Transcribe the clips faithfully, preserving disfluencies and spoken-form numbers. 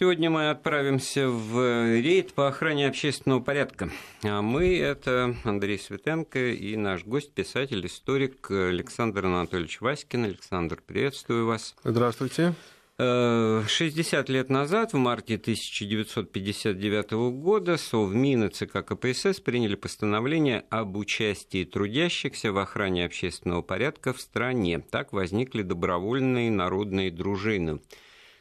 Сегодня мы отправимся в рейд по охране общественного порядка. А мы — это Андрей Светенко и наш гость, писатель, историк Александр Анатольевич Васькин. Александр, приветствую вас. Здравствуйте. шестьдесят лет назад, в марте тысяча девятьсот пятьдесят девятого года, Совмин и ЦК КПСС приняли постановление об участии трудящихся в охране общественного порядка в стране. Так возникли добровольные народные дружины.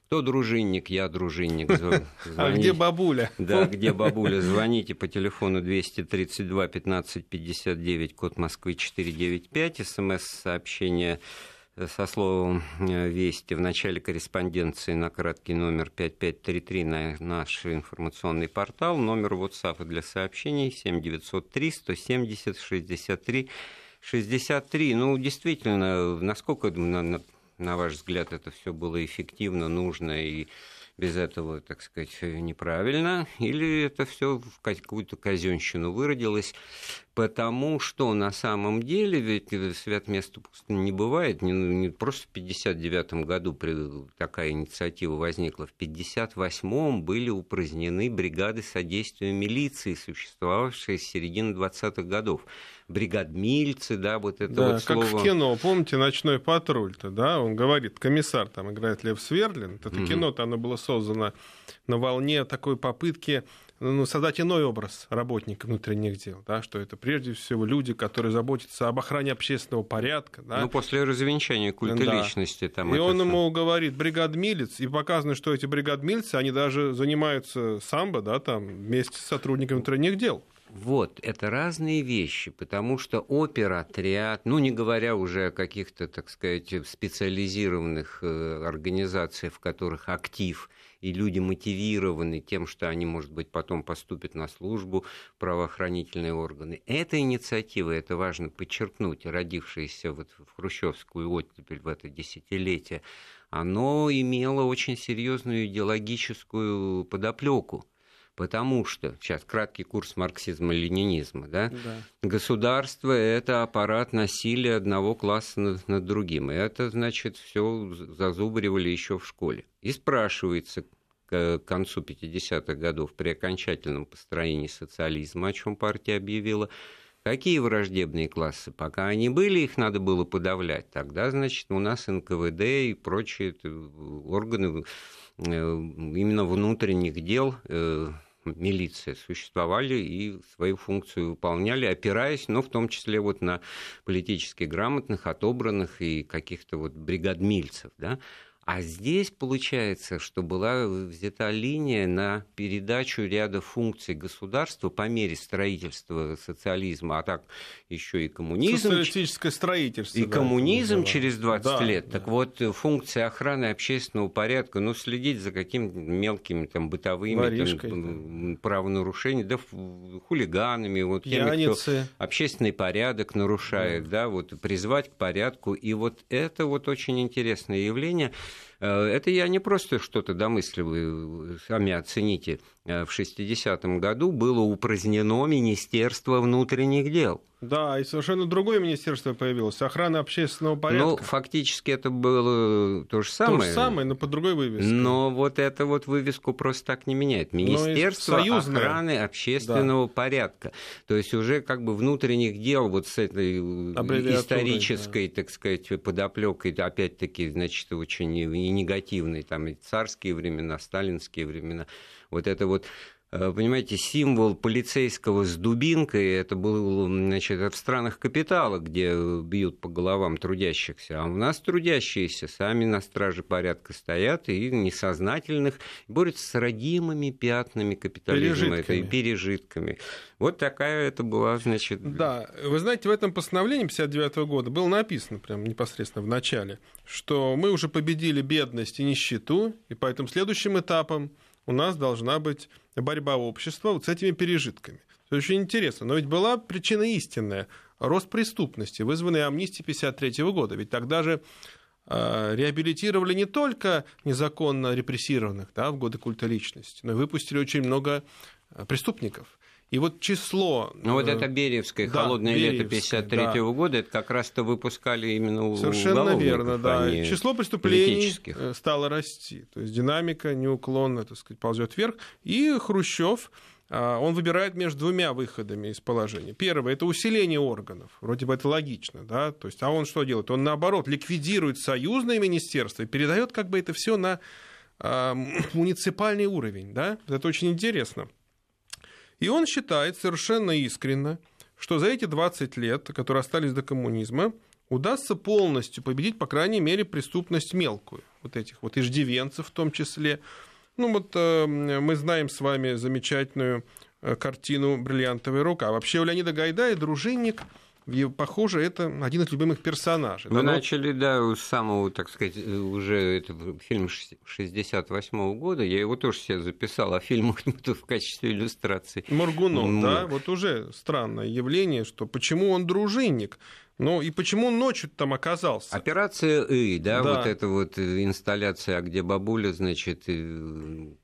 Кто дружинник? Я дружинник. Звони. А где бабуля? Да, где бабуля? Звоните по телефону двести тридцать два пятнадцать пятьдесят девять, код Москвы четыреста девяносто пять, смс-сообщение со словом «Вести» в начале корреспонденции на краткий номер пять пять три три на наш информационный портал. Номер WhatsApp для сообщений семь девятьсот три сто семьдесят шестьдесят три шестьдесят три. Ну, действительно, насколько, на, на ваш взгляд, это все было эффективно, нужно и без этого, так сказать, неправильно? Или это все в какую-то казенщину выродилось? Потому что на самом деле ведь свят места пусто не бывает. Не, не просто в пятьдесят девятом году такая инициатива возникла. В пятьдесят восьмом были упразднены бригады содействия милиции, существовавшие с середины двадцатых годов. Бригадмильцы, да, вот это да, вот слово. Как в кино, помните, «Ночной патруль»-то, да, он говорит, комиссар там играет Лев Свердлин. Это mm-hmm. кино-то, оно было создано на волне такой попытки, ну, создать иной образ работника внутренних дел, да, что это прежде всего люди, которые заботятся об охране общественного порядка. Да. Ну, после развенчания культа да. личности. Там и это... он ему говорит бригадмилец, и показано, что эти бригадмильцы, они даже занимаются самбо, да, там, вместе с сотрудниками внутренних дел. Вот, это разные вещи, потому что опер-отряд, ну, не говоря уже о каких-то, так сказать, специализированных организациях, в которых актив, и люди мотивированы тем, что они, может быть, потом поступят на службу в правоохранительные органы. Эта инициатива, это важно подчеркнуть, родившаяся вот в хрущевскую оттепель в это десятилетие, оно имело очень серьезную идеологическую подоплеку. Потому что, сейчас краткий курс марксизма-ленинизма, да? Да. Государство – это аппарат насилия одного класса над, над другим. И это, значит, все зазубривали еще в школе. И спрашивается к концу пятидесятых годов, при окончательном построении социализма, о чем партия объявила, какие враждебные классы? Пока они были, их надо было подавлять. Тогда, значит, у нас эн ка вэ дэ и прочие органы именно внутренних дел, милиция, существовали и свою функцию выполняли, опираясь, но в том числе вот на политически грамотных, отобранных и каких-то вот бригадмильцев, да? А здесь получается, что была взята линия на передачу ряда функций государства по мере строительства социализма, а так еще и коммунизм. Социалистическое строительство. И да, коммунизм через двадцать да, лет. Да. Так вот, функция охраны общественного порядка, ну, следить за какими-то мелкими там, бытовыми Воришкой, там, да. правонарушениями, да, хулиганами, вот, теми, кто общественный порядок нарушает, да. Да, вот, призвать к порядку. И вот это вот очень интересное явление. Это я не просто что-то домысливаю, сами оцените. В шестидесятом году было упразднено Министерство внутренних дел. Да, и совершенно другое министерство появилось, охрана общественного порядка. Ну, фактически это было то же самое. То же самое, но под другой вывеской. Но вот это вот вывеску просто так не меняет. Министерство охраны общественного да. порядка. То есть уже как бы внутренних дел вот с этой исторической, да. так сказать, подоплекой, опять-таки, значит, очень и негативной, там и царские времена, сталинские времена. Вот это вот, понимаете, символ полицейского с дубинкой, это было, значит, в странах капитала, где бьют по головам трудящихся, а у нас трудящиеся сами на страже порядка стоят и несознательных борются с родимыми пятнами капитализма, пережитками. Это и пережитками. Вот такая это была, значит... Да, вы знаете, в этом постановлении пятьдесят девятого года было написано, прям непосредственно в начале, что мы уже победили бедность и нищету, и поэтому следующим этапом у нас должна быть борьба общества вот с этими пережитками. Это очень интересно. Но ведь была причина истинная. Рост преступности, вызванный амнистией пятьдесят третьего года. Ведь тогда же э, реабилитировали не только незаконно репрессированных, да, в годы культа личности, но и выпустили очень много преступников. И вот число... Ну, вот это Бериевское, да, холодное лето пятьдесят третьего да. года, это как раз-то выпускали именно у совершенно верно, да. А число преступлений стало расти. То есть динамика неуклонно, так сказать, ползет вверх. И Хрущев, он выбирает между двумя выходами из положения. Первое — это усиление органов. Вроде бы это логично, да. То есть, а он что делает? Он, наоборот, ликвидирует союзное министерство и передает как бы это все на а, муниципальный уровень, да. Это очень интересно. И он считает совершенно искренне, что за эти двадцать лет, которые остались до коммунизма, удастся полностью победить, по крайней мере, преступность мелкую. Вот этих вот иждивенцев в том числе. Ну вот э, мы знаем с вами замечательную э, картину «Бриллиантовая рука». Вообще у Леонида Гайдая «Дружинник», похоже, это один из любимых персонажей. Вы да, начали, вот... да, с самого, так сказать, уже это фильм шестьдесят восьмого года. Я его тоже себе записал, а фильм в качестве иллюстрации. Моргунов, ну... да, вот уже странное явление, что почему он дружинник? Ну и почему он ночью там оказался? Операция «И», да, да, вот эта вот инсталляция, где бабуля, значит,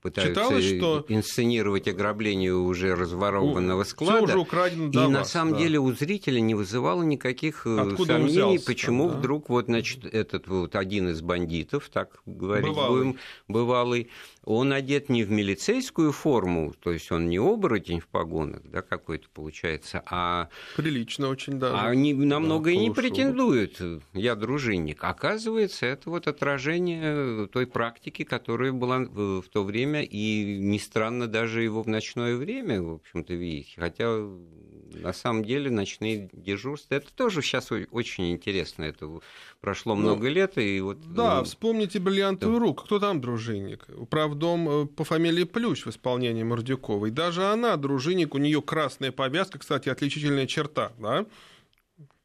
пытаются читалось, что... инсценировать ограбление уже разворованного у... склада. Всё уже украдено до и вас, на самом да. деле у зрителя не вызывало никаких откуда сомнений, взялся, почему да? вдруг вот, значит, этот вот один из бандитов, так говорить бывалый. будем, бывалый, он одет не в милицейскую форму, то есть он не оборотень в погонах, да, какой-то получается, а... Прилично очень, да. А не, намного и не претендует, я дружинник. Оказывается, это вот отражение той практики, которая была в то время, и не странно даже его в ночное время, в общем-то, видеть. Хотя, на самом деле, ночные дежурства, это тоже сейчас очень интересно. Это прошло много ну, лет, и вот... Да, ну, вспомните «Бриллиантовую руку». Кто там дружинник? Управдом по фамилии Плющ в исполнении Мордюковой. Даже она дружинник, у нее красная повязка, кстати, отличительная черта, да?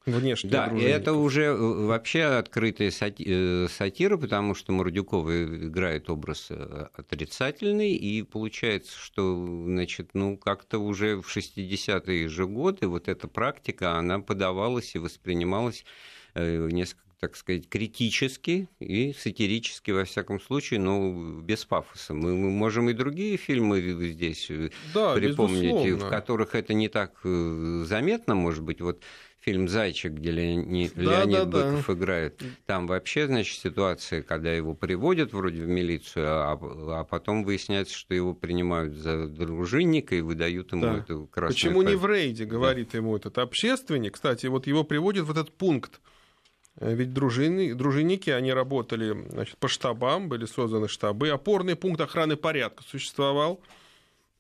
Внешне да, и это уже вообще открытая сати- сатира, потому что Мордюкова играет образ отрицательный, и получается, что, значит, ну, как-то уже в шестидесятые же годы вот эта практика, она подавалась и воспринималась несколько, так сказать, критически и сатирически, во всяком случае, но без пафоса. Мы можем и другие фильмы здесь да, припомнить, безусловно. В которых это не так заметно, может быть, вот фильм «Зайчик», где Леонид, да, Леонид да, Быков да. играет. Там вообще, значит, ситуация, когда его приводят вроде в милицию, а, а потом выясняется, что его принимают за дружинника и выдают ему да. эту красную... Почему не в рейде, говорит да. ему этот общественник? Кстати, вот его приводит в этот пункт. Ведь дружины, дружинники, они работали, значит, по штабам, были созданы штабы. Опорный пункт охраны порядка существовал,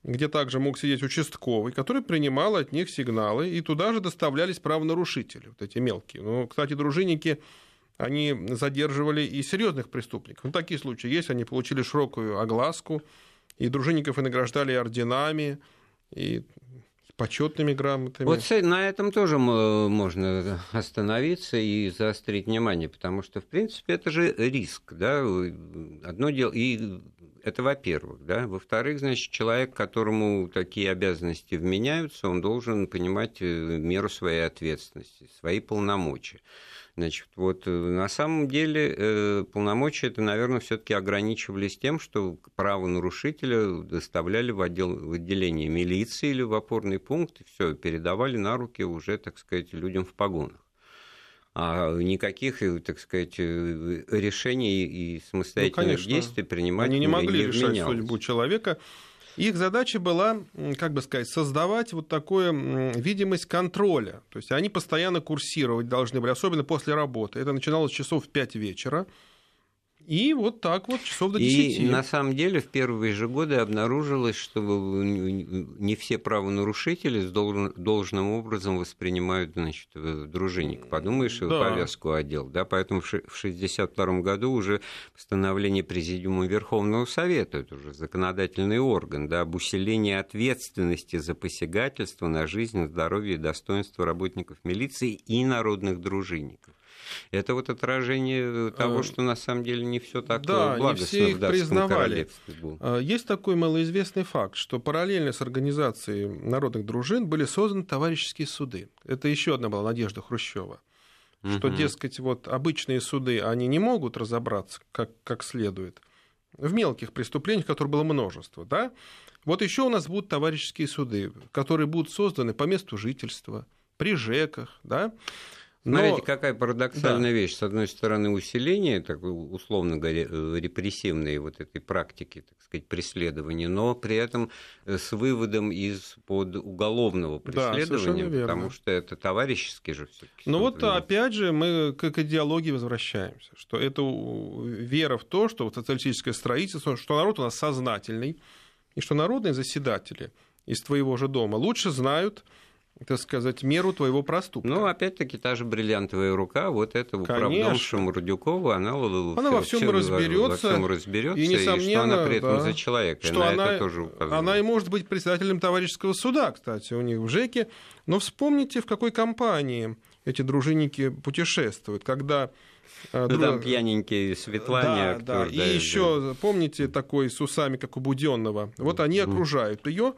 где также мог сидеть участковый, который принимал от них сигналы, и туда же доставлялись правонарушители, вот эти мелкие. Ну, кстати, дружинники, они задерживали и серьезных преступников. Ну, такие случаи есть, они получили широкую огласку, и дружинников и награждали орденами, и почетными грамотами. Вот на этом тоже можно остановиться и заострить внимание, потому что, в принципе, это же риск, да, одно дело, и это во-первых, да, во-вторых, значит, человек, которому такие обязанности вменяются, он должен понимать меру своей ответственности, свои полномочия. Значит, вот на самом деле полномочия это, наверное, все-таки ограничивались тем, что правонарушителя доставляли в, отдел, в отделение милиции или в опорный пункт, и все, передавали на руки уже, так сказать, людям в погонах. А никаких, так сказать, решений и самостоятельных ну, действий принимать не менялось. Они не могли решать судьбу человека. Их задача была, как бы сказать, создавать вот такую видимость контроля. То есть они постоянно курсировать должны были, особенно после работы. Это начиналось часов в пять вечера. И вот так вот часов до десяти. И на самом деле в первые же годы обнаружилось, что не все правонарушители должным образом воспринимают, значит, дружинник. Подумаешь, да. повязку одел. Да? Поэтому в шестьдесят втором году уже постановление Президиума Верховного Совета, это уже законодательный орган, да, об усилении ответственности за посягательство на жизнь, здоровье и достоинство работников милиции и народных дружинников. Это вот отражение того, что на самом деле не все так да, благостно в Датском королевстве было. Есть такой малоизвестный факт, что параллельно с организацией народных дружин были созданы товарищеские суды. Это еще одна была надежда Хрущева, что, угу. дескать, вот обычные суды, они не могут разобраться как, как следует. в мелких преступлениях, которых было множество, да? Вот еще у нас будут товарищеские суды, которые будут созданы по месту жительства, при ЖЭКах, да? Но... Смотрите, какая парадоксальная да. вещь. С одной стороны, усиление, так, условно говоря, репрессивной вот этой практики, так сказать, преследования, но при этом с выводом из-под уголовного преследования, да, потому что это товарищеский же всё-таки. Ну вот вместе. Опять же мы к идеологии возвращаемся, что это вера в то, что социалистическое строительство, что народ у нас сознательный, и что народные заседатели из твоего же дома лучше знают, так сказать, меру твоего проступка. Ну, опять-таки, та же бриллиантовая рука, вот эта управлявшая Мордюкова, она, она во всем разберется, и, несомненно, и что она при этом да, за человек. Что она, это тоже указывает. Она и может быть председателем товарищеского суда, кстати, у них в ЖЭКе. Но вспомните, в какой компании эти дружинники путешествуют, когда... Ну, друг... там пьяненькие Светлане, да, да. И да, еще, да. помните, такой с усами, как у Будённого? Вот они окружают ее.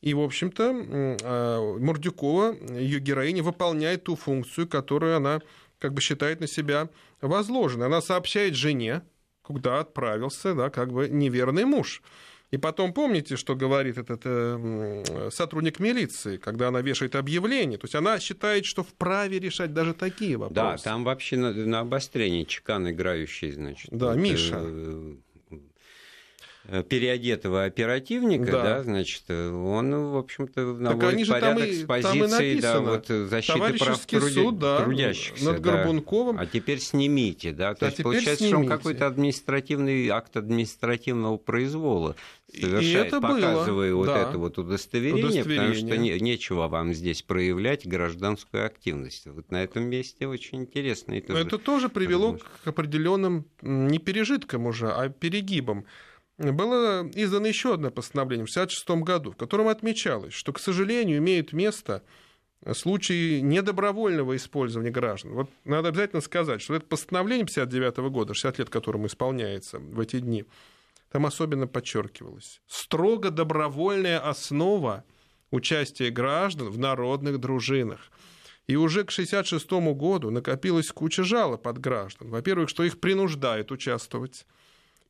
И, в общем-то, Мордюкова, ее героиня, выполняет ту функцию, которую она как бы считает на себя возложенной. Она сообщает жене, куда отправился, да, как бы неверный муж. И потом помните, что говорит этот э, сотрудник милиции, когда она вешает объявление. То есть она считает, что вправе решать даже такие вопросы. Да, там вообще на, на обострение чекан играющий, значит. Да, вот, Миша. Э, переодетого оперативника, да. да, значит, он, в общем-то, наводит порядок и, с позиции да, вот, защиты прав труди... суд, да, трудящихся. Над Горбунковым. Да. А теперь снимите, да. То а есть получается, снимите. Что он какой-то административный акт административного произвола совершает, это показывая было. Вот да. это вот удостоверение, удостоверение, потому что не, нечего вам здесь проявлять гражданскую активность. Вот на этом месте очень интересно. Это, это же... тоже привело Потому... к определенным не пережиткам уже, а перегибам. Было издано еще одно постановление в тысяча девятьсот шестьдесят шестом году, в котором отмечалось, что, к сожалению, имеют место случаи недобровольного использования граждан. Вот надо обязательно сказать, что это постановление тысяча девятьсот пятьдесят девятого года, шестьдесят лет которому исполняется в эти дни, там особенно подчеркивалось строго добровольная основа участия граждан в народных дружинах. И уже к шестьдесят шестому году накопилась куча жалоб от граждан. Во-первых, что их принуждают участвовать.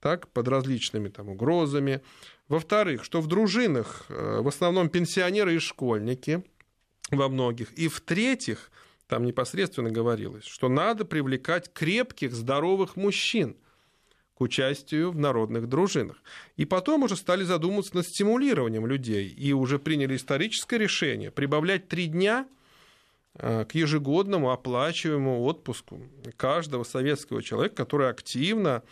Так, под различными там, угрозами. Во-вторых, что в дружинах в основном пенсионеры и школьники во многих. И в-третьих, там непосредственно говорилось, что надо привлекать крепких, здоровых мужчин к участию в народных дружинах. И потом уже стали задумываться над стимулированием людей. И уже приняли историческое решение прибавлять три дня к ежегодному оплачиваемому отпуску каждого советского человека, который активно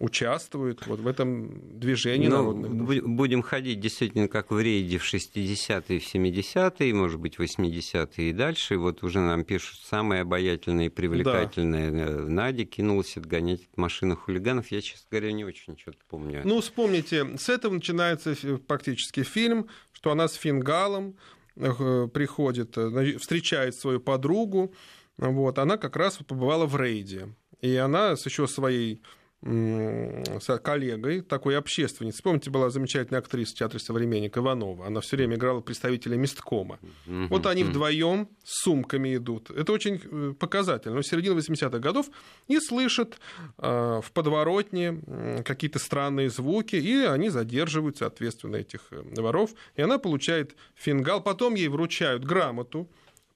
участвуют вот в этом движении народных. Будем ходить действительно как в рейде в шестидесятые, в семидесятые, может быть, восьмидесятые и дальше. Вот уже нам пишут, самые обаятельные и привлекательные. Да. Надя кинулась отгонять от машины хулиганов. Я, честно говоря, не очень что-то помню. Ну, вспомните, с этого начинается практически фильм, что она с фингалом приходит, встречает свою подругу. Вот, она как раз побывала в рейде. И она с еще своей с коллегой, такой общественницей. Помните, была замечательная актриса театра «Современник» Иванова. Она все время играла представителя месткома. Mm-hmm. Вот они вдвоем с сумками идут. Это очень показательно. Середина восьмидесятых годов и слышат э, в подворотне э, какие-то странные звуки, и они задерживают, соответственно, этих воров. И она получает фингал. Потом ей вручают грамоту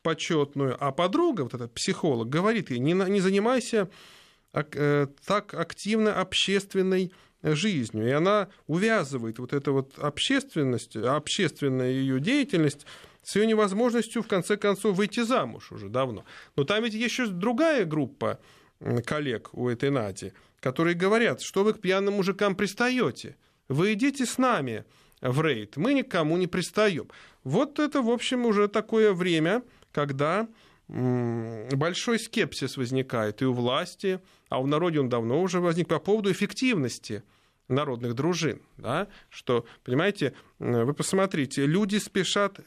почетную. А подруга, вот этот психолог, говорит ей, не, не занимайся так активно общественной жизнью. И она увязывает вот эту вот общественность, общественную ее деятельность с ее невозможностью, в конце концов, выйти замуж уже давно. Но там ведь еще другая группа коллег у этой Нади, которые говорят, что вы к пьяным мужикам пристаете, вы идите с нами в рейд, мы никому не пристаем. Вот это, в общем, уже такое время, когда большой скепсис возникает и у власти, а в народе он давно уже возник по поводу эффективности народных дружин. Да? Что, понимаете, вы посмотрите, люди спешат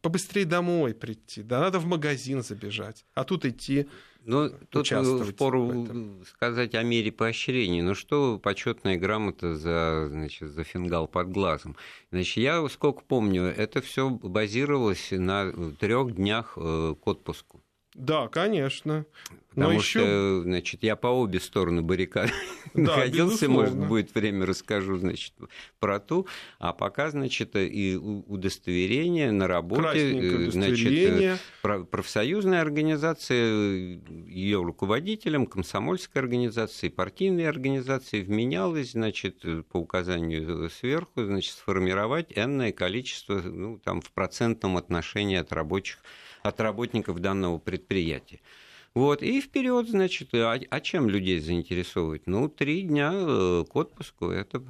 побыстрее домой прийти, да надо в магазин забежать, а тут идти. Ну, тут впору сказать о мере поощрения. Ну, что почетная грамота за, значит, за фингал под глазом? Значит, я, сколько помню, это все базировалось на трех днях к отпуску. Да, конечно. Потому Но еще... что, значит, я по обе стороны баррикад да, находился, безусловно. Может, будет время, расскажу, значит, про ту. А пока, значит, и удостоверение на работе, значит, профсоюзная организация, ее руководителем, комсомольская организация, партийные организации вменялось, значит, по указанию сверху, значит, сформировать энное количество, ну, там, в процентном отношении от рабочих, от работников данного предприятия. Вот, и вперед, значит, а, а чем людей заинтересовывать? Ну, три дня к отпуску, это,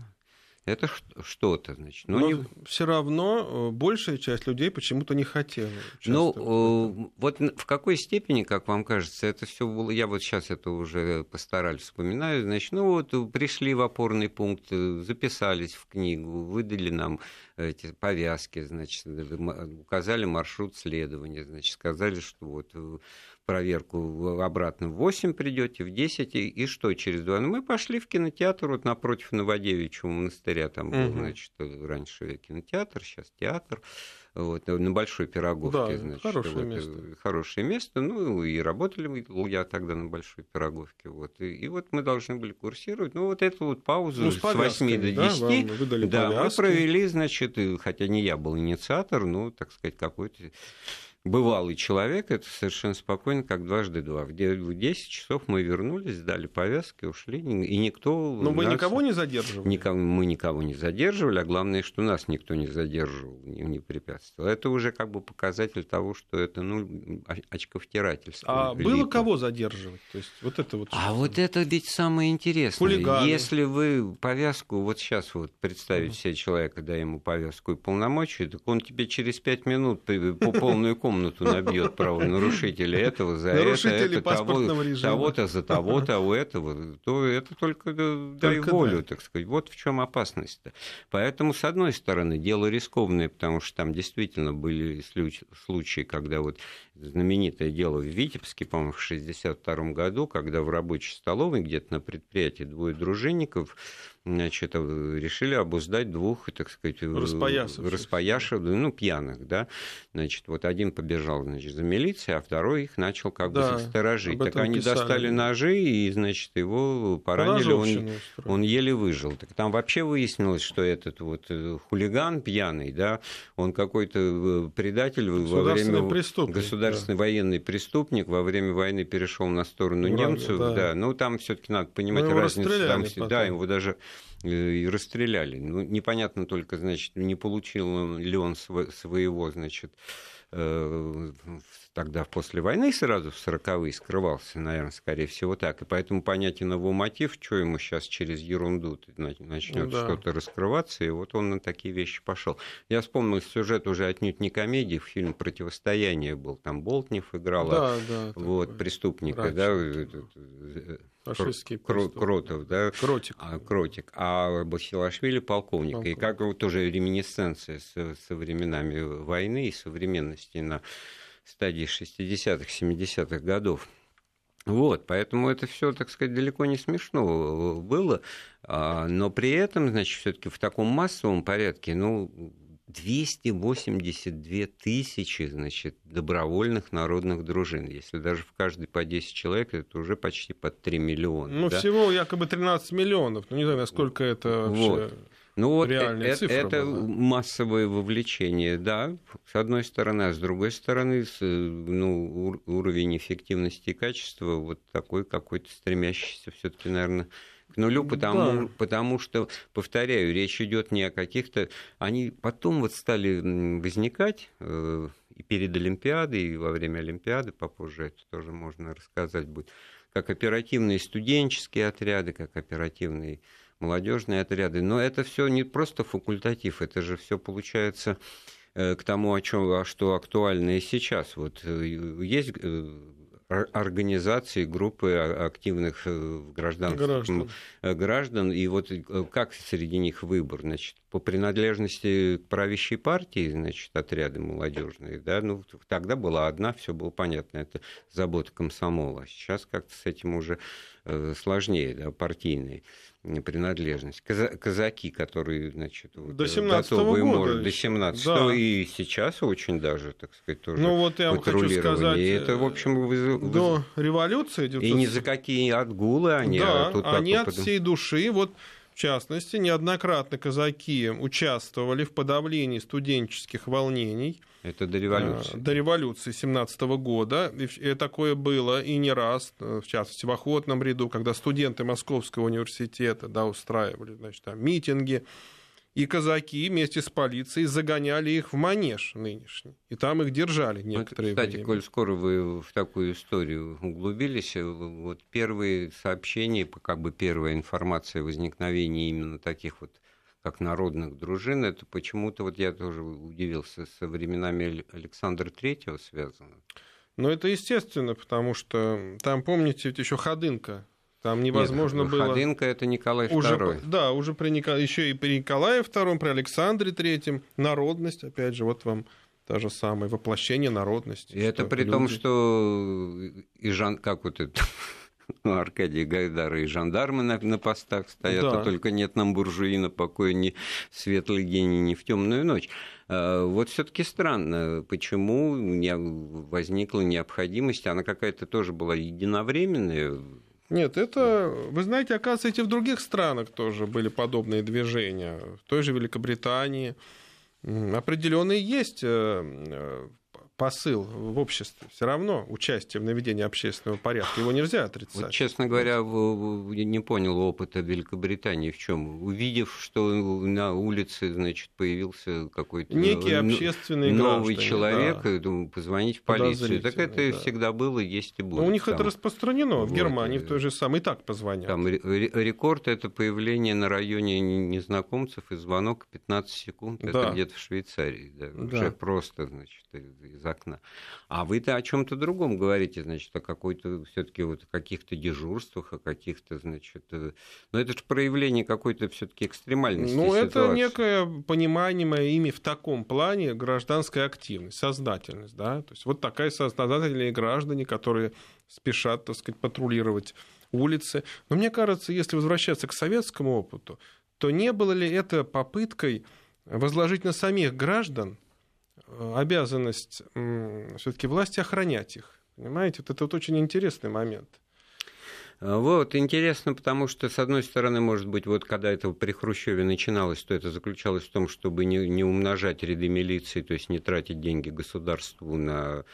это что-то, значит. Но, Но не... все равно большая часть людей почему-то не хотела. Ну, вот в какой степени, как вам кажется, это все было, я вот сейчас это уже постараюсь вспоминаю, значит, ну вот пришли в опорный пункт, записались в книгу, выдали нам эти повязки, значит, указали маршрут следования, значит, сказали, что вот... проверку обратно в восемь придете, в десять, и, и что через два? Ну, мы пошли в кинотеатр, вот напротив Новодевичьего монастыря, там был, угу. значит, раньше кинотеатр, сейчас театр, вот, на Большой Пироговке, да, значит. Хорошее, вот, место. Хорошее место, ну, и работали я тогда на Большой Пироговке, вот, и, и вот мы должны были курсировать, ну, вот эту вот паузу ну, с, с восьми до десяти, да, да мы провели, значит, и, хотя не я был инициатор, но, так сказать, какой-то... Бывалый человек, это совершенно спокойно, как дважды два. В десять часов мы вернулись, дали повязки, ушли, и никто... Но вы нас... никого не задерживали? Никого, мы никого не задерживали, а главное, что нас никто не задерживал, не препятствовал. Это уже как бы показатель того, что это, ну, очковтирательство. А великое. Было кого задерживать? То есть вот это вот... А вот это ведь самое интересное. Хулиганы. Если вы повязку, вот сейчас вот представить себе человека, дай ему повязку и полномочия, так он тебе через пять минут по полную комнату комнату набьет правонарушителя этого за нарушители это, это того-то за того-то, у этого, то это только, только дай волю, да. так сказать. Вот в чем опасность-то. Поэтому, с одной стороны, дело рискованное, потому что там действительно были случаи, когда вот знаменитое дело в Витебске, по-моему, в шестьдесят втором году, когда в рабочей столовой где-то на предприятии двое дружинников значит, решили обуздать двух, так сказать, распоясав, ну, пьяных, да, значит, вот один побежал, значит, за милицией, а второй их начал как да, бы сторожить. Так они писали. Достали ножи, и, значит, его поранили, он, он еле выжил. Так там вообще выяснилось, что этот вот хулиган пьяный, да, он какой-то предатель во время... Преступник, государственный да. военный преступник, во время войны перешел на сторону Ура, немцев, да. да, ну, там все-таки надо понимать его разницу, там, да, его даже... и расстреляли. Ну, непонятно только, значит, не получил ли он своего, значит, э, тогда после войны сразу в сороковые скрывался, наверное, скорее всего так. И поэтому понятен его мотив, что ему сейчас через ерунду начнет да. что-то раскрываться, и вот он на такие вещи пошел. Я вспомнил, сюжет уже отнюдь не комедии, фильм «Противостояние» был, там Болтнев играл, да, да, вот, преступника, мрачный. Да, фашистский Кро- Кротов, да? Кротик. А, Кротик. А Басилашвили полковник. Полковник. И как вот уже реминесценция со, со временами войны и современности на стадии шестидесятых, семидесятых годов. Вот, поэтому это все, так сказать, далеко не смешно было. Но при этом, значит, все-таки в таком массовом порядке, ну... двести восемьдесят две тысячи, значит, добровольных народных дружин. Если даже в каждой по десять человек, это уже почти под три миллиона. Ну, да? Всего якобы тринадцать миллионов. Ну, не знаю, насколько это вообще... Вот. Ну вот это, это массовое вовлечение, да, с одной стороны, а с другой стороны, ну, уровень эффективности и качества вот такой какой-то стремящийся все-таки, наверное, к нулю, потому, да. потому что, повторяю, речь идет не о каких-то... Они потом вот стали возникать э, и перед Олимпиадой, и во время Олимпиады, попозже это тоже можно рассказать будет, как оперативные студенческие отряды, как оперативные... молодежные отряды, но это все не просто факультатив, это же все получается э, к тому, о чем, что актуально и сейчас. Вот э, есть э, организации, группы активных э, гражданских граждан. Э, граждан, и вот э, как среди них выбор, значит, по принадлежности к правящей партии, значит, отряды молодежные, да, ну тогда была одна, все было понятно, это забота комсомола. Сейчас как-то с этим уже сложнее, да, партийные принадлежность. Казаки, которые, значит, вот, до семнадцатого года, мор... до семнадцатого, да. И сейчас очень даже, так сказать, тоже. Ну вот я вам хочу сказать, и это, в общем, вызов... до революции идет. И ни за какие отгулы они, да, а тут они от всей души. Вот, в частности, неоднократно казаки участвовали в подавлении студенческих волнений. Это до революции. До революции семнадцатого года. И такое было и не раз, в частности, в Охотном ряду, когда студенты Московского университета, да, устраивали, значит, там, митинги, и казаки вместе с полицией загоняли их в манеж нынешний. И там их держали некоторые. Кстати, время. Коль скоро вы в такую историю углубились, вот первые сообщения, как бы первая информация о возникновении именно таких вот, как народных дружин, это почему-то, вот я тоже удивился, со временами Александра Третьего связано. Ну, это естественно, потому что там, помните, ведь еще Ходынка. Там невозможно. Нет, было... Ходынка — это Николай уже, второй. Да, уже при Никола... еще и при Николае втором, при Александре третьем. Народность, опять же, вот вам та же самая, воплощение народности. И это при люди... том, что и Жан... как вот это... Ну, Аркадий Гайдар и жандармы на, на постах стоят, да. А только нет нам буржуина, покоя ни в светлый день, ни в темную ночь. А вот все-таки странно, почему не возникла необходимость, она какая-то тоже была единовременная. Нет, это, вы знаете, оказывается, и в других странах тоже были подобные движения. В той же Великобритании определенный есть посыл в обществе, все равно участие в наведении общественного порядка, его нельзя отрицать. Вот, честно говоря, не понял опыта Великобритании в чем. Увидев, что на улице, значит, появился какой-то некий общественный новый человек, да. Думаю, позвонить в полицию. Так это, да, всегда было, есть и будет. Но у них там это распространено. Вот. В Германии в той же самой и так позвонят. Там рекорд — это появление на районе незнакомцев и звонок пятнадцать секунд. Да. Это где-то в Швейцарии. Да. Да. Уже просто, значит, из окна. А вы-то о чем-то другом говорите, значит, о какой-то все-таки вот каких-то дежурствах, о каких-то, значит, но это же проявление какой-то все-таки экстремальности. Ну, ситуации. Это некое понимаемое ими в таком плане гражданская активность, сознательность, да, то есть вот такая сознательные граждане, которые спешат, так сказать, патрулировать улицы. Но мне кажется, если возвращаться к советскому опыту, то не было ли это попыткой возложить на самих граждан обязанность все-таки власти охранять их. Понимаете, вот это вот очень интересный момент. Вот, интересно, потому что, с одной стороны, может быть, вот когда это при Хрущеве начиналось, то это заключалось в том, чтобы не, не умножать ряды милиции, то есть не тратить деньги государству на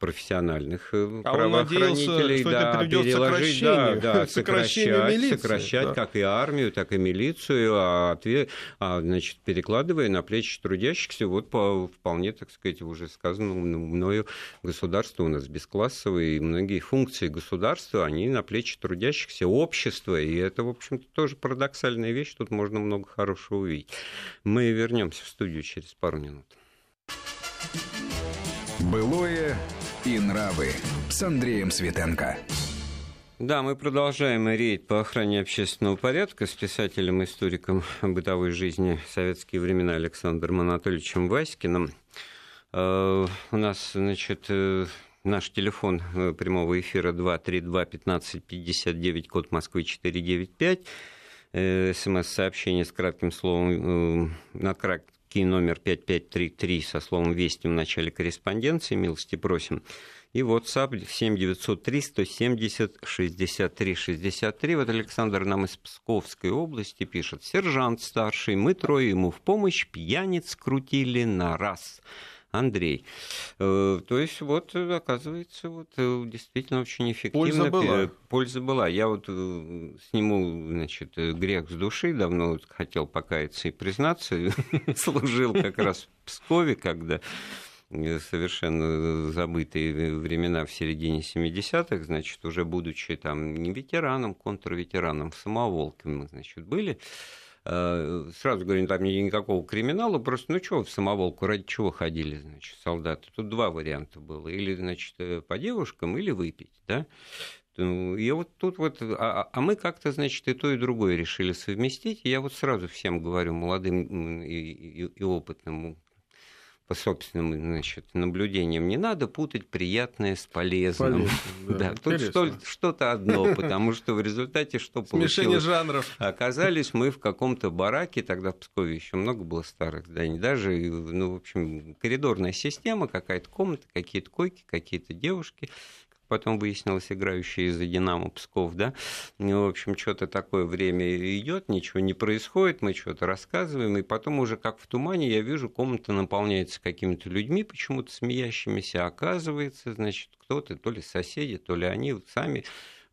профессиональных а правоохранителей, да, переложить, да, да, сокращать, милиции, сокращать, да, как и армию, так и милицию, а, ответ, а, значит, перекладывая на плечи трудящихся, вот по вполне, так сказать, уже сказано мною, государство у нас бесклассовое, и многие функции государства, они на плечи трудящихся, общества, и это, в общем-то, тоже парадоксальная вещь, тут можно много хорошего увидеть. Мы вернемся в студию через пару минут. Былое и нравы с Андреем Светенко. Да, мы продолжаем рейд по охране общественного порядка с писателем и историком бытовой жизни в советские времена Александром Анатольевичем Васькиным. Э, у нас, значит, э, наш телефон прямого эфира два тридцать два пятнадцать пятьдесят девять, код Москвы четыре девять пять. Э, СМС-сообщение с кратким словом э, на кратком. Номер пять пять три три со словом «Вести» в начале корреспонденции, милости просим. И WhatsApp семь девятьсот три сто семьдесят шестьдесят три шестьдесят три. Вот Александр нам из Псковской области пишет. Сержант старший, мы трое ему в помощь, пьяниц крутили на раз. Андрей. То есть, вот, оказывается, вот, действительно очень эффективно. Польза была. Польза была. Я вот сниму, значит, грех с души, давно вот хотел покаяться и признаться. Служил как раз в Пскове, когда совершенно забытые времена в середине семидесятых, значит, уже будучи там не ветераном, контрветераном, в Самоволке мы, значит, были. Сразу говорю, там никакого криминала, просто, ну, чего в Самоволку, ради чего ходили, значит, солдаты? Тут два варианта было, или, значит, по девушкам, или выпить, да? И вот тут вот, а, а мы как-то, значит, и то, и другое решили совместить, и я вот сразу всем говорю, молодым и, и, и опытным по собственным, значит, наблюдениям, не надо путать приятное с полезным. Полезным, да. Да, тут что, что-то одно, потому что в результате что получилось? Смешение жанров. Оказались мы в каком-то бараке, тогда в Пскове еще много было старых зданий, даже, ну, в общем, коридорная система, какая-то комната, какие-то койки, какие-то девушки, потом выяснилось, играющие из-за «Динамо» Псков, да, ну, в общем, что-то такое время идет, ничего не происходит, мы что-то рассказываем, и потом уже как в тумане я вижу, комната наполняется какими-то людьми, почему-то смеящимися, оказывается, значит, кто-то, то ли соседи, то ли они сами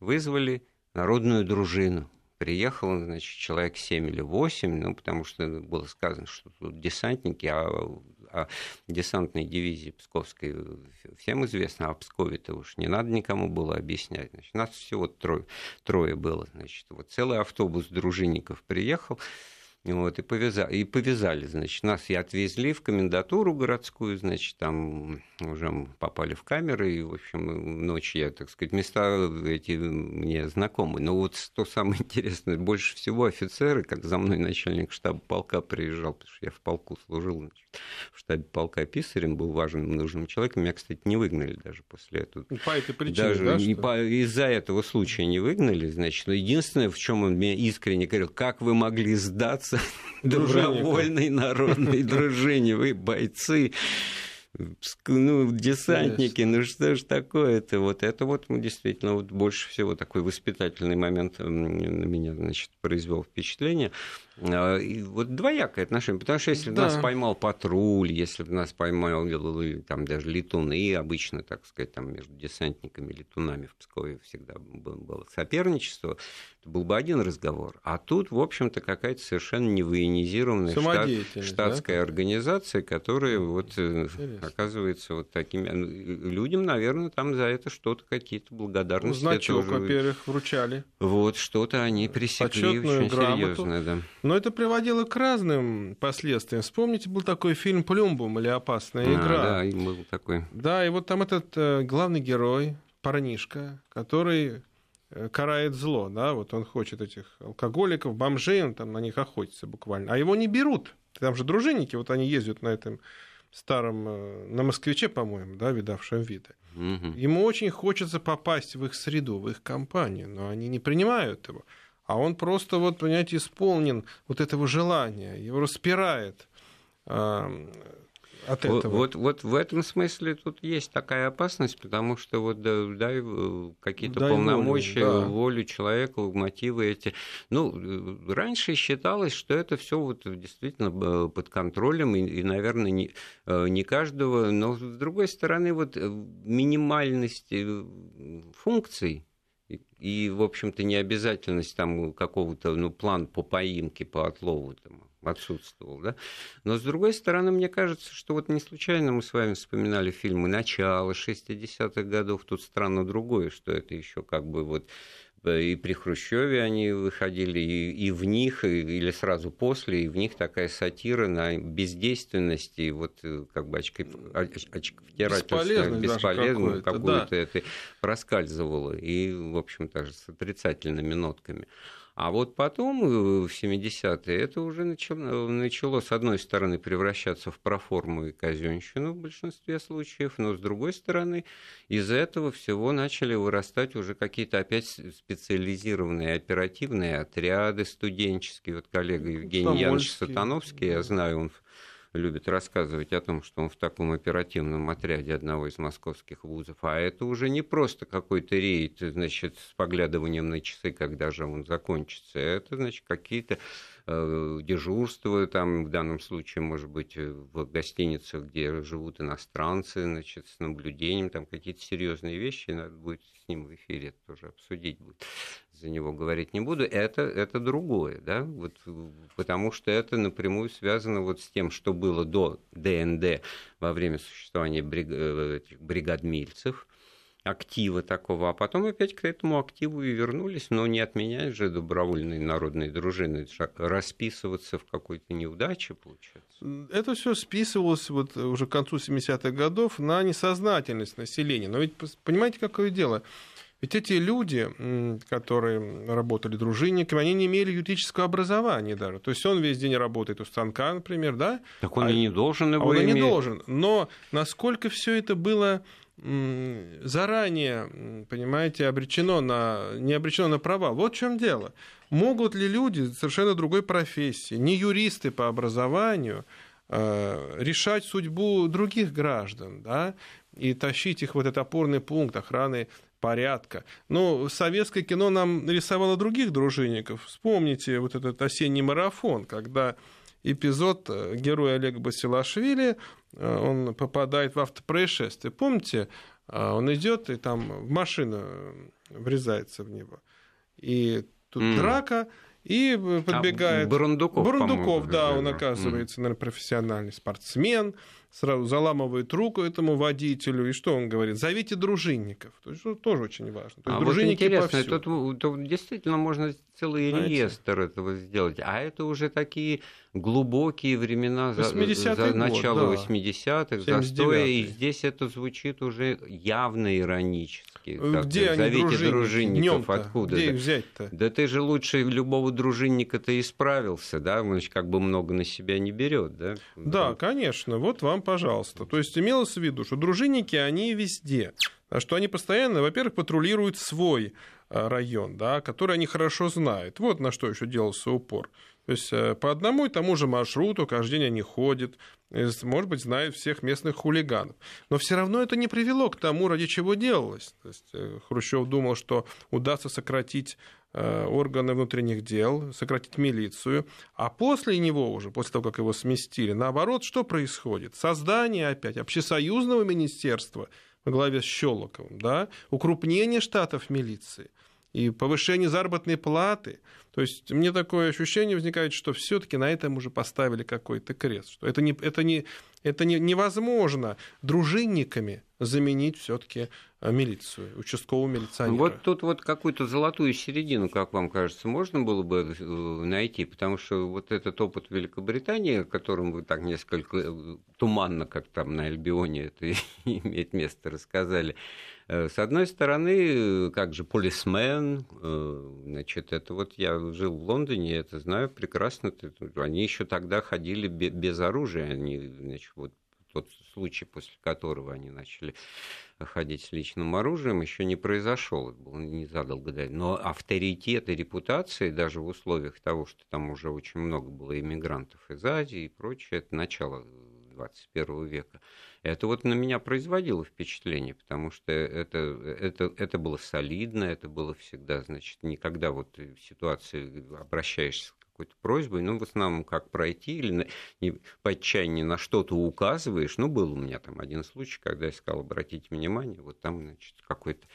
вызвали народную дружину. Приехало, значит, человек семь или восемь, ну, потому что было сказано, что тут десантники, а о десантной дивизии Псковской всем известно, а о Пскове-то уж не надо никому было объяснять. Значит, нас всего трое, трое было, значит, вот целый автобус дружинников приехал, вот, и повязали, и повязали, значит, нас и отвезли в комендатуру городскую, значит, там уже попали в камеры, и, в общем, ночью я, так сказать, места эти мне знакомы. Но вот что самое интересное, больше всего офицеры, как за мной начальник штаба полка приезжал, потому что я в полку служил, значит, в штабе полка писарем, был важным, нужным человеком. Меня, кстати, не выгнали даже после этого. По этой причине, даже, да? И по, из-за этого случая не выгнали, значит. Но единственное, в чем он меня искренне говорил, как вы могли сдаться добровольной народной дружине, вы бойцы, ну, десантники, конечно. Ну что ж такое-то, вот это вот действительно вот больше всего такой воспитательный момент на меня, значит, произвел впечатление. И вот двоякое отношение, потому что если бы, да, нас поймал патруль, если бы нас поймал там даже летуны, обычно, так сказать, там между десантниками и летунами в Пскове всегда было соперничество, это был бы один разговор. А тут, в общем-то, какая-то совершенно невоенизированная штат, штатская, да, организация, которая вот, оказывается вот такими... Людям, наверное, там за это что-то, какие-то благодарности. Значок, тоже... во-первых, вручали. Вот, что-то они пресекли. Почётную очень серьезно, да. Но это приводило к разным последствиям. Вспомните, был такой фильм «Плюмбум» или «Опасная игра». А, да, и был такой. Да, и вот там этот э, главный герой, парнишка, который э, карает зло, да, вот он хочет этих алкоголиков, бомжей, он там на них охотится буквально, а его не берут. Там же дружинники, вот они ездят на этом старом, э, на «Москвиче», по-моему, да, видавшем виды. Угу. Ему очень хочется попасть в их среду, в их компанию, но они не принимают его. А он просто, вот, понимаете, исполнен вот этого желания, его распирает э, от этого. Вот, вот в этом смысле тут есть такая опасность, потому что вот дай какие-то дай полномочия, волю, да, волю человека, мотивы эти. Ну, раньше считалось, что это все вот действительно под контролем, и, и наверное, не, не каждого. Но, с другой стороны, вот минимальность функций, и, в общем-то, необязательность там какого-то, ну, план по поимке, по отлову там отсутствовал, да. Но, с другой стороны, мне кажется, что вот не случайно мы с вами вспоминали фильмы начала шестидесятых годов. Тут странно другое, что это еще как бы вот и при Хрущеве они выходили, и, и в них, и, или сразу после, и в них такая сатира на бездейственность, и вот как бы очки, очковтирательство, бесполезную какую-то, да, это проскальзывало, и, в общем, даже с отрицательными нотками. А вот потом, в семидесятые, это уже начало, начало, с одной стороны, превращаться в проформу и казенщину в большинстве случаев, но, с другой стороны, из этого всего начали вырастать уже какие-то опять специализированные оперативные отряды студенческие. Вот коллега Евгений Янович Сатановский, я знаю, он любит рассказывать о том, что он в таком оперативном отряде одного из московских вузов, а это уже не просто какой-то рейд, значит, с поглядыванием на часы, когда же он закончится, это, значит, какие-то э, дежурства, там, в данном случае, может быть, в гостиницах, где живут иностранцы, значит, с наблюдением, там, какие-то серьезные вещи, надо будет с ним в эфире это тоже обсудить будет. За него говорить не буду, это, это другое, да, вот, потому что это напрямую связано вот с тем, что было до ДНД во время существования бриг... бригадмильцев, актива такого, а потом опять к этому активу и вернулись, но не отменяя же добровольные народные дружины, расписываться в какой-то неудаче, получается. Это все списывалось вот уже к концу семидесятых годов на несознательность населения, но ведь понимаете, какое дело? Ведь эти люди, которые работали дружинниками, они не имели юридического образования даже. То есть он весь день работает у станка, например, да? Так он а, и не должен его а он иметь. Он не должен. Но насколько все это было заранее, понимаете, обречено на, не обречено на провал. Вот в чем дело. Могут ли люди совершенно другой профессии, не юристы по образованию, решать судьбу других граждан, да, и тащить их в этот опорный пункт охраны порядка? Ну, советское кино нам рисовало других дружинников. Вспомните вот этот «Осенний марафон», когда эпизод героя Олега Басилашвили, он попадает в автопроисшествие. Помните, он идет и там машина врезается в него. И тут mm. драка, и подбегает... А, Бурундуков, Бурундуков, да, он оказывается, mm. наверное, профессиональный спортсмен, сразу заламывает руку этому водителю, и что он говорит? Зовите дружинников. То есть, что тоже очень важно. То есть, а дружинники вот интересно, повсюду. Тут, тут действительно можно целый Знаете? реестр этого сделать. А это уже такие глубокие времена за, за начало год, да. восьмидесятых, застоя, и здесь это звучит уже явно иронически. Где так, они, зовите дружинников, откуда? Где их взять-то? Да ты же лучше любого дружинника-то исправился, да, он как бы много на себя не берет, да? Да, да, конечно, вот вам, пожалуйста. То есть имелось в виду, что дружинники, они везде, что они постоянно, во-первых, патрулируют свой район, да, который они хорошо знают. Вот на что еще делался упор. То есть по одному и тому же маршруту каждый день они ходят, может быть, знают всех местных хулиганов. Но все равно это не привело к тому, ради чего делалось. То есть Хрущев думал, что удастся сократить органы внутренних дел, сократить милицию. А после него уже, после того, как его сместили, наоборот, что происходит? Создание опять общесоюзного министерства во главе с Щелоковым, да? Укрупнение штатов милиции и повышение заработной платы. То есть мне такое ощущение возникает, что все-таки на этом уже поставили какой-то крест, что это, не, это, не, это не, невозможно дружинниками заменить все-таки милицию, участкового милиционера. Вот тут вот какую-то золотую середину, как вам кажется, можно было бы найти, потому что вот этот опыт Великобритании, которым вы так несколько туманно, как там на Альбионе это имеет место, рассказали. С одной стороны, как же полисмен, значит, это вот я жил в Лондоне, это знаю прекрасно, они еще тогда ходили без оружия, они, значит, вот тот случай, после которого они начали ходить с личным оружием, еще не произошел, это было незадолго до этого, но авторитет и репутация, даже в условиях того, что там уже очень много было иммигрантов из Азии и прочее, это начало двадцать первого века. Это вот на меня производило впечатление, потому что это, это, это было солидно, это было всегда, значит, никогда вот в ситуации обращаешься к какой-то просьбой, ну, в основном, как пройти, или по отчаянию на что-то указываешь. Ну, был у меня там один случай, когда я сказал, обратите внимание, вот там, значит, какой-то,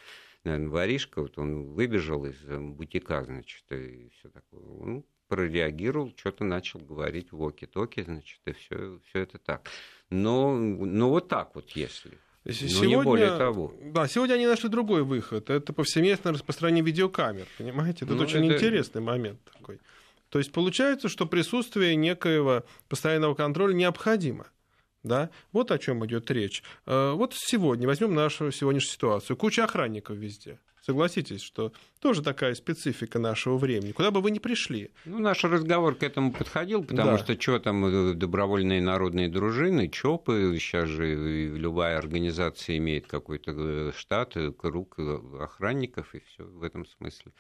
наверное, воришка, вот он выбежал из бутика, значит, и все такое, ну, прореагировал, что-то начал говорить воки-токи, значит, и все, все это так. Но, но вот так вот, если... Сегодня, не более того. Да, сегодня они нашли другой выход. Это повсеместное распространение видеокамер, понимаете? Тут ну, очень это... интересный момент такой. То есть получается, что присутствие некоего постоянного контроля необходимо. Да? Вот о чем идет речь. Вот сегодня, возьмем нашу сегодняшнюю ситуацию. Куча охранников везде. Согласитесь, что тоже такая специфика нашего времени. Куда бы вы ни пришли. Ну, наш разговор к этому подходил, потому да. что что там добровольные народные дружины, ЧОПы, сейчас же любая организация имеет какой-то штат, круг охранников, и все в этом смысле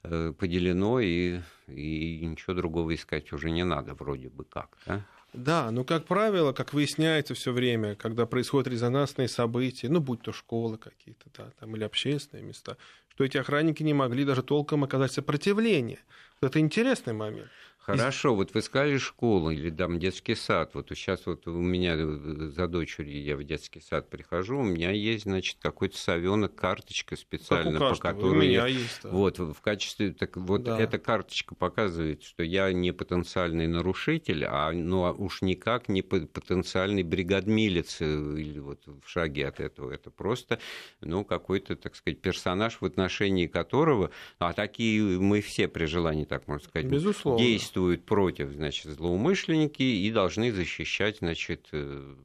поделено, и, и ничего другого искать уже не надо, вроде бы как. Да? Да, но, как правило, как выясняется все время, когда происходят резонансные события, ну, будь то школы какие-то, да, там, или общественные места, что эти охранники не могли даже толком оказать сопротивление. Вот это интересный момент. Хорошо, вот вы сказали школу или там детский сад. Вот сейчас вот у меня за дочерью я в детский сад прихожу, у меня есть, значит, какой-то совенок, карточка специально, по которой... У меня есть, да. Вот, в качестве... Так, вот да. эта карточка показывает, что я не потенциальный нарушитель, а ну, уж никак не потенциальный бригадмилец или вот в шаге от этого. Это просто, ну, какой-то, так сказать, персонаж, в отношении которого, а такие мы все при желании, так можно сказать, безусловно, действуем. протестуют против, значит, злоумышленники и должны защищать, значит,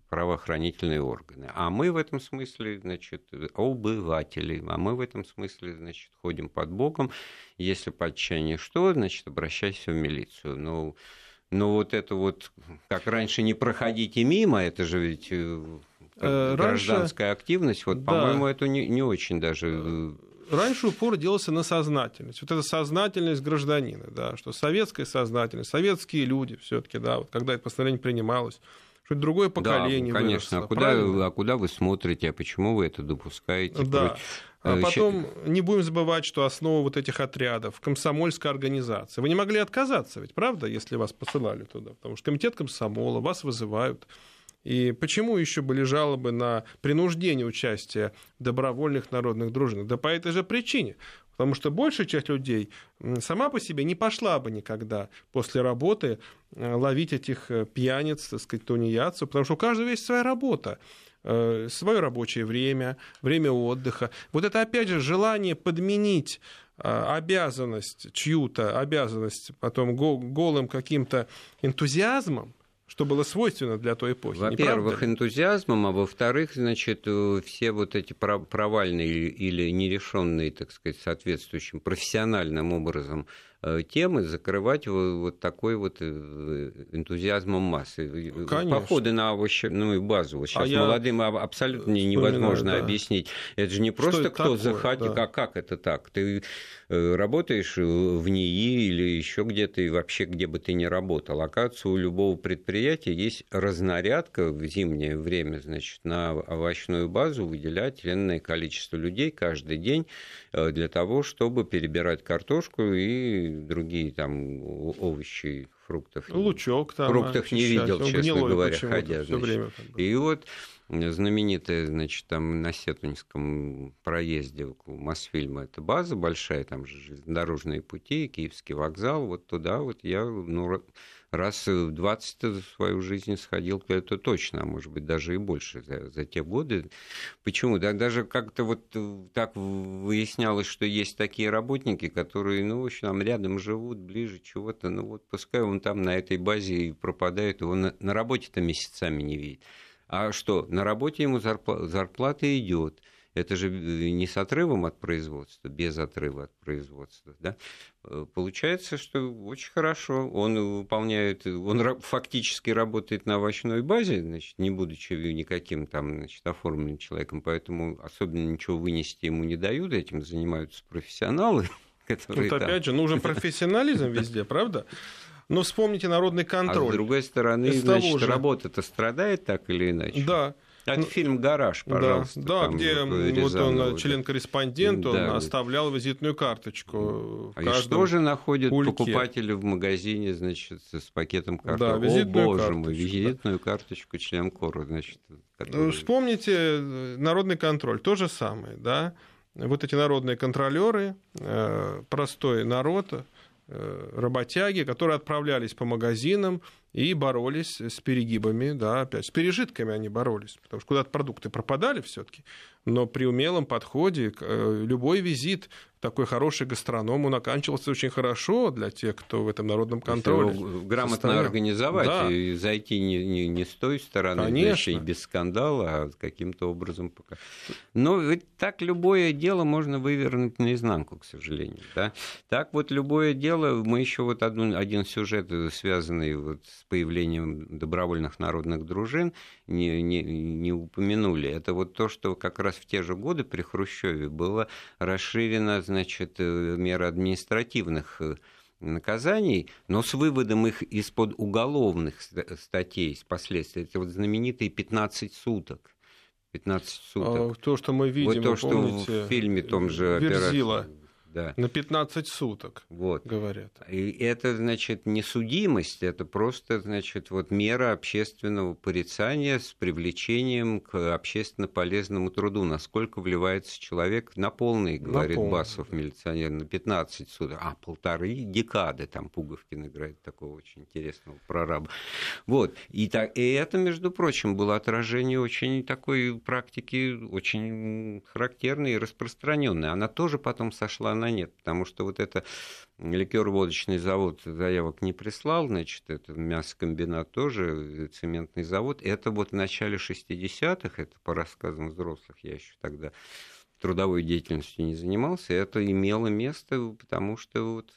правоохранительные органы. А мы в этом смысле, значит, обыватели, а мы в этом смысле, значит, ходим под боком. Если по отчаянию что, значит, обращайся в милицию. Но, но вот это вот, как раньше, не проходите мимо, это же ведь гражданская раньше... активность, вот, да. По-моему, это не, не очень даже... Раньше упор делался на сознательность. Вот эта сознательность гражданина, да, что советская сознательность, советские люди все-таки, да, вот когда это постановление принималось, что это другое поколение. Да, конечно. Выросло, а, куда, а куда вы смотрите, а почему вы это допускаете? Да. А потом не будем забывать, что основа вот этих отрядов — комсомольская организация. Вы не могли отказаться, ведь правда, если вас посылали туда, потому что комитет комсомола, вас вызывают. И почему еще были жалобы на принуждение участия добровольных народных дружин? Да по этой же причине. Потому что большая часть людей сама по себе не пошла бы никогда после работы ловить этих пьяниц, так сказать, тунеядцев, потому что у каждого есть своя работа, свое рабочее время, время отдыха. Вот это, опять же, желание подменить обязанность, чью-то обязанность потом голым каким-то энтузиазмом, что было свойственно для той эпохи. Во-первых, энтузиазмом, а во-вторых, значит, все вот эти провальные или нерешенные, так сказать, соответствующим профессиональным образом темы закрывать вот такой вот энтузиазмом массы. Конечно. Походы на овощную базу. Вот сейчас а молодым я... абсолютно невозможно да. объяснить. Это же не что просто кто такое? захотел, да. а как это так? Ты работаешь в НИИ или еще где-то, и вообще где бы ты ни работал. Оказывается, у любого предприятия есть разнарядка в зимнее время, значит, на овощную базу выделять энное количество людей каждый день для того, чтобы перебирать картошку и другие там овощи, фруктов. Лучок там. Фруктов не видел, честно говоря, ходя. Значит. И вот знаменитая, значит, там на Сетунском проезде у Мосфильма эта база большая, там же железнодорожные пути, Киевский вокзал, вот туда вот я, ну, раз в двадцать в свою жизнь сходил, это точно, а может быть, даже и больше за, за те годы. Почему? Да, даже как-то вот так выяснялось, что есть такие работники, которые, ну, в общем, там рядом живут, ближе чего-то, ну, вот пускай он там на этой базе и пропадает, его на, на работе-то месяцами не видит. А что, на работе ему зарплата, зарплата идет. Это же не с отрывом от производства, без отрыва от производства. Да? Получается, что очень хорошо. Он выполняет, он фактически работает на овощной базе, значит, не будучи никаким там, значит, оформленным человеком, поэтому особенно ничего вынести ему не дают, этим занимаются профессионалы. Которые вот там... опять же, нужен профессионализм везде, правда? Но вспомните народный контроль. А с другой стороны, значит, работа-то страдает так или иначе. Да. Это фильм «Гараж», пожалуйста. Да, там, где вот он, член-корреспондент, да, он вот. оставлял визитную карточку. А что же находят пульке. покупатели в магазине, значит, с пакетом карточек? Да, О, боже карточку, мой, визитную да. карточку членкора, значит. Который... Вспомните народный контроль, то же самое, да. Вот эти народные контролеры, простой народ, работяги, которые отправлялись по магазинам и боролись с перегибами, да, опять с пережитками они боролись, потому что куда-то продукты пропадали все-таки, но при умелом подходе любой визит такой хороший гастроном, он оканчивался очень хорошо для тех, кто в этом народном контроле. Грамотно состоял. организовать да. и зайти не, не, не с той стороны, конечно, и без скандала, а каким-то образом пока. Но ведь так любое дело можно вывернуть наизнанку, к сожалению. Да? Так вот любое дело, мы еще вот одну, один сюжет, связанный вот с появлением добровольных народных дружин, не, не, не упомянули. Это вот то, что как раз в те же годы при Хрущеве было расширено, значит, меры административных наказаний, но с выводом их из-под уголовных статей, с последствий. Это вот знаменитые пятнадцать суток. пятнадцать суток. А, то, что мы видим, вот то, что помните, в фильме том же «Верзила». Операции... Да. На пятнадцать суток, вот. говорят. И это, значит, не судимость, это просто, значит, вот мера общественного порицания с привлечением к общественно полезному труду. Насколько вливается человек на полный, говорит на полный. Басов, милиционер, на пятнадцать суток. А, полторы декады, там Пуговкин играет такого очень интересного прораба. Вот. И, так, и это, между прочим, было отражение очень такой практики, очень характерной и распространенной. Она тоже потом сошла на она нет, потому что вот это ликер-водочный завод заявок не прислал, значит, это мясокомбинат тоже, цементный завод. Это вот в начале шестидесятых, это по рассказам взрослых, я еще тогда трудовой деятельностью не занимался, это имело место, потому что вот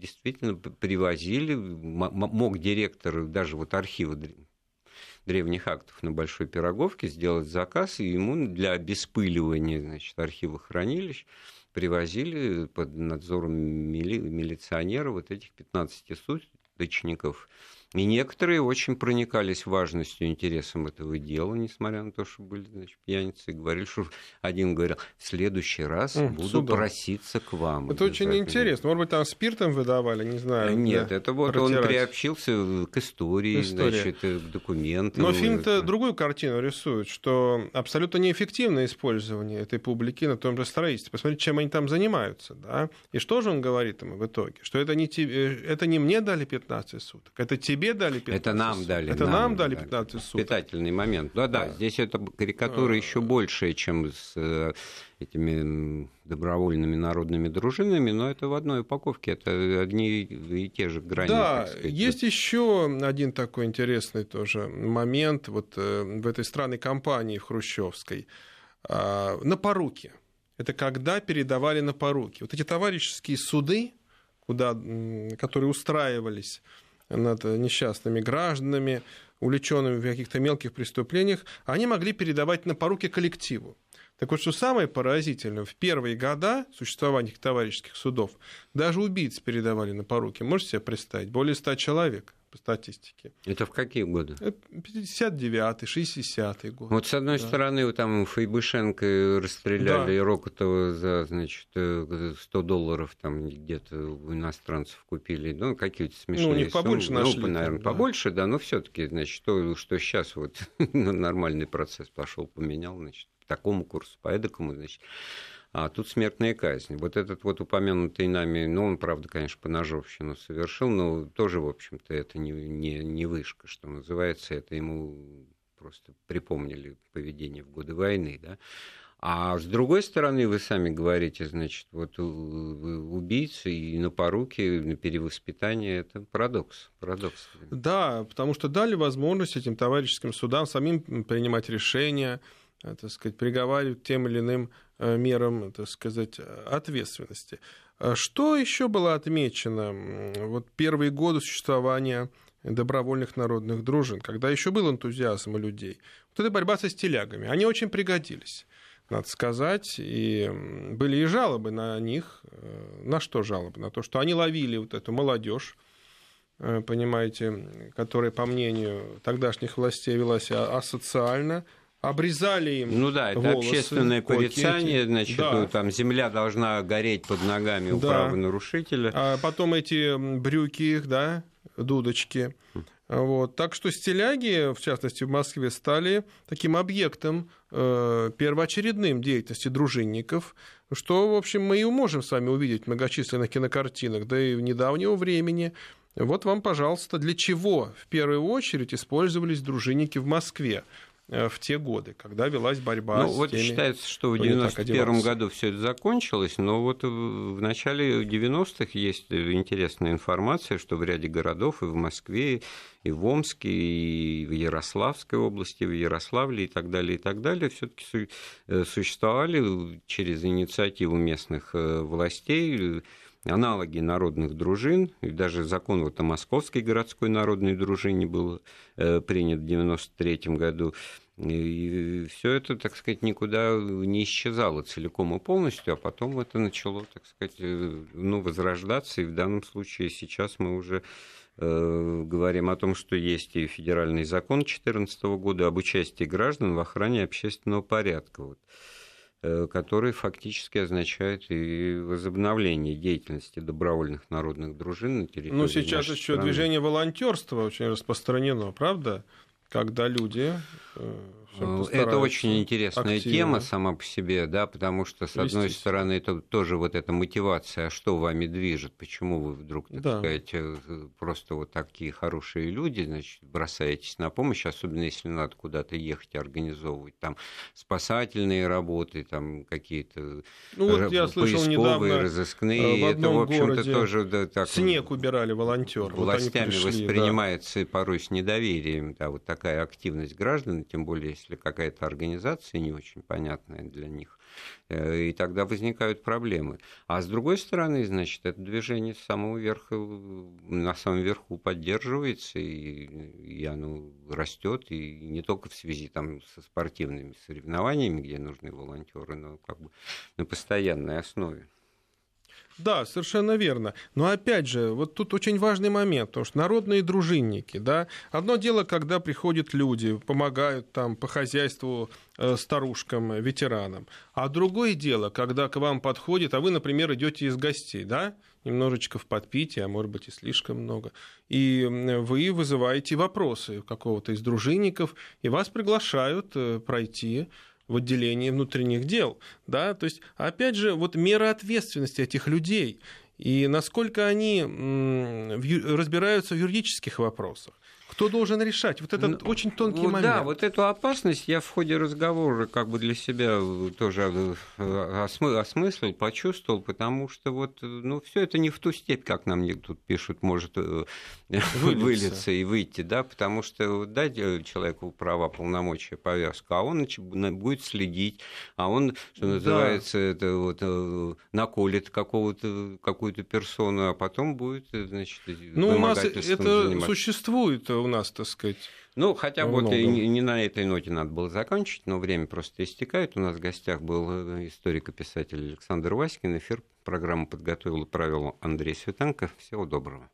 действительно привозили, мог директор даже вот архива древних актов на Большой Пироговке сделать заказ, и ему для обеспыливания, значит, архива хранилищ привозили под надзором мили... милиционера вот этих пятнадцати суточников. И некоторые очень проникались важностью, интересом этого дела, несмотря на то, что были, значит, пьяницы, и говорили, что один говорил, в следующий раз mm, буду сюда. проситься к вам. Это очень интересно. Может быть, там спиртом выдавали, не знаю. Нет, это вот протирать. Он приобщился к истории, История. значит, к документам. Но фильм-то другую картину рисует, что абсолютно неэффективное использование этой публики на том же строительстве. Посмотрите, чем они там занимаются, да? И что же он говорит им в итоге? Что это не, тебе, это не мне дали пятнадцать суток, это тебе дали пятнадцать. Это нам дали. Это нам, нам дали пятнадцать суток. Питательный момент. Да-да, да. Здесь эта карикатура а... еще большая, чем с этими добровольными народными дружинами, но это в одной упаковке, это одни и те же грани. Да, есть еще один такой интересный тоже момент вот в этой странной кампании в хрущевской. На поруки. Это когда передавали на поруки. Вот эти товарищеские суды, куда, которые устраивались над несчастными гражданами, увлеченными в каких-то мелких преступлениях, они могли передавать на поруки коллективу. Так вот, что самое поразительное, в первые года существования товарищеских судов даже убийц передавали на поруки. Можете себе представить? Более ста человек по статистике. Это в какие годы? пятьдесят девятый, шестидесятый год. Вот с одной да. стороны, там Файбышенко расстреляли да. и Рокотова за, значит, сто долларов там где-то у иностранцев купили. Ну, какие-то смешные. Ну, не побольше нашли. Ну, наверное, да. побольше, да, но все-таки, значит, то, что сейчас вот нормальный процесс пошел, поменял, значит, по такому курсу, по эдакому, значит. А тут смертная казнь. Вот этот вот упомянутый нами, ну, он, правда, конечно, поножовщину совершил, но тоже, в общем-то, это не, не, не вышка, что называется. Это ему просто припомнили поведение в годы войны, да. А с другой стороны, вы сами говорите, значит, вот убийцы и на поруки, и на перевоспитание, это парадокс, парадокс. Да, потому что дали возможность этим товарищеским судам самим принимать решения, так сказать, приговаривать тем или иным мерам, так сказать, ответственности. Что еще было отмечено? Вот первые годы существования добровольных народных дружин, когда еще был энтузиазм у людей. Вот эта борьба со стилягами. Они очень пригодились, надо сказать. И были и жалобы на них. На что жалобы? На то, что они ловили вот эту молодежь, понимаете, которая, по мнению тогдашних властей, вела себя асоциально. Обрезали им волосы. Ну да, это волосы, общественное порицание, значит, да. ну, там земля должна гореть под ногами у да. правонарушителя. А потом эти брюки их, да, дудочки. Вот. Так что стиляги, в частности, в Москве, стали таким объектом э, первоочередным деятельности дружинников, что, в общем, мы и можем с вами увидеть в многочисленных кинокартинах, да и в недавнего времени. Вот вам, пожалуйста, для чего в первую очередь использовались дружинники в Москве в те годы, когда велась борьба ну, с вот теми, считается, что в девяносто первом году все это закончилось, но вот в начале девяностых есть интересная информация, что в ряде городов и в Москве, и в Омске, и в Ярославской области, и в Ярославле, и так далее, и так далее, все-таки существовали через инициативу местных властей аналоги народных дружин, и даже закон вот о Московской городской народной дружине был э, принят в девяносто третьем году, и все это, так сказать, никуда не исчезало целиком и полностью, а потом это начало, так сказать, э, ну, возрождаться, и в данном случае сейчас мы уже э, говорим о том, что есть и федеральный закон две тысячи четырнадцатого года об участии граждан в охране общественного порядка, вот, который фактически означает и возобновление деятельности добровольных народных дружин на территории нашей страны. Ну, сейчас еще движение волонтерства очень распространено, правда? Когда люди Это очень интересная активно. Тема сама по себе, да, потому что, с одной стороны, это тоже вот эта мотивация, что вами движет, почему вы вдруг, так да. сказать, просто вот такие хорошие люди, значит, бросаетесь на помощь, особенно если надо куда-то ехать, организовывать там спасательные работы, там какие-то ну, вот р... я слышал, поисковые, разыскные. В это, в общем-то, тоже да, так, снег убирали волонтеры. Властями вот пришли, воспринимается да. порой с недоверием, да, вот такая активность граждан, тем более, если какая-то организация не очень понятная для них, и тогда возникают проблемы. А с другой стороны, значит, это движение с самого верха, на самом верху поддерживается, и, и оно растет, и не только в связи там, со спортивными соревнованиями, где нужны волонтеры, но как бы на постоянной основе. Да, совершенно верно. Но опять же, вот тут очень важный момент, потому что народные дружинники, да, одно дело, когда приходят люди, помогают там по хозяйству э, старушкам, ветеранам, а другое дело, когда к вам подходит, а вы, например, идете из гостей, да, немножечко в подпитии, а может быть и слишком много, и вы вызываете вопросы какого-то из дружинников, и вас приглашают э, пройти в отделении внутренних дел, да, то есть, опять же, вот мера ответственности этих людей и насколько они разбираются в юридических вопросах. Кто должен решать? Вот этот ну, очень тонкий момент. Да, вот эту опасность я в ходе разговора как бы для себя тоже осмыслил, почувствовал, потому что вот, ну, все это не в ту степь, как нам тут пишут, может вылиться и выйти, да, потому что дать человеку права, полномочия, повязку, а он будет следить, а он, что называется, да. это вот, наколет какого-то, какую-то персону, а потом будет, значит, ну, у нас это заниматься. Существует у нас, так сказать. Ну, хотя бы вот не, не на этой ноте надо было заканчивать, но время просто истекает. У нас в гостях был историк и писатель Александр Васькин. Эфир программу подготовил и провел Андрей Светенко. Всего доброго.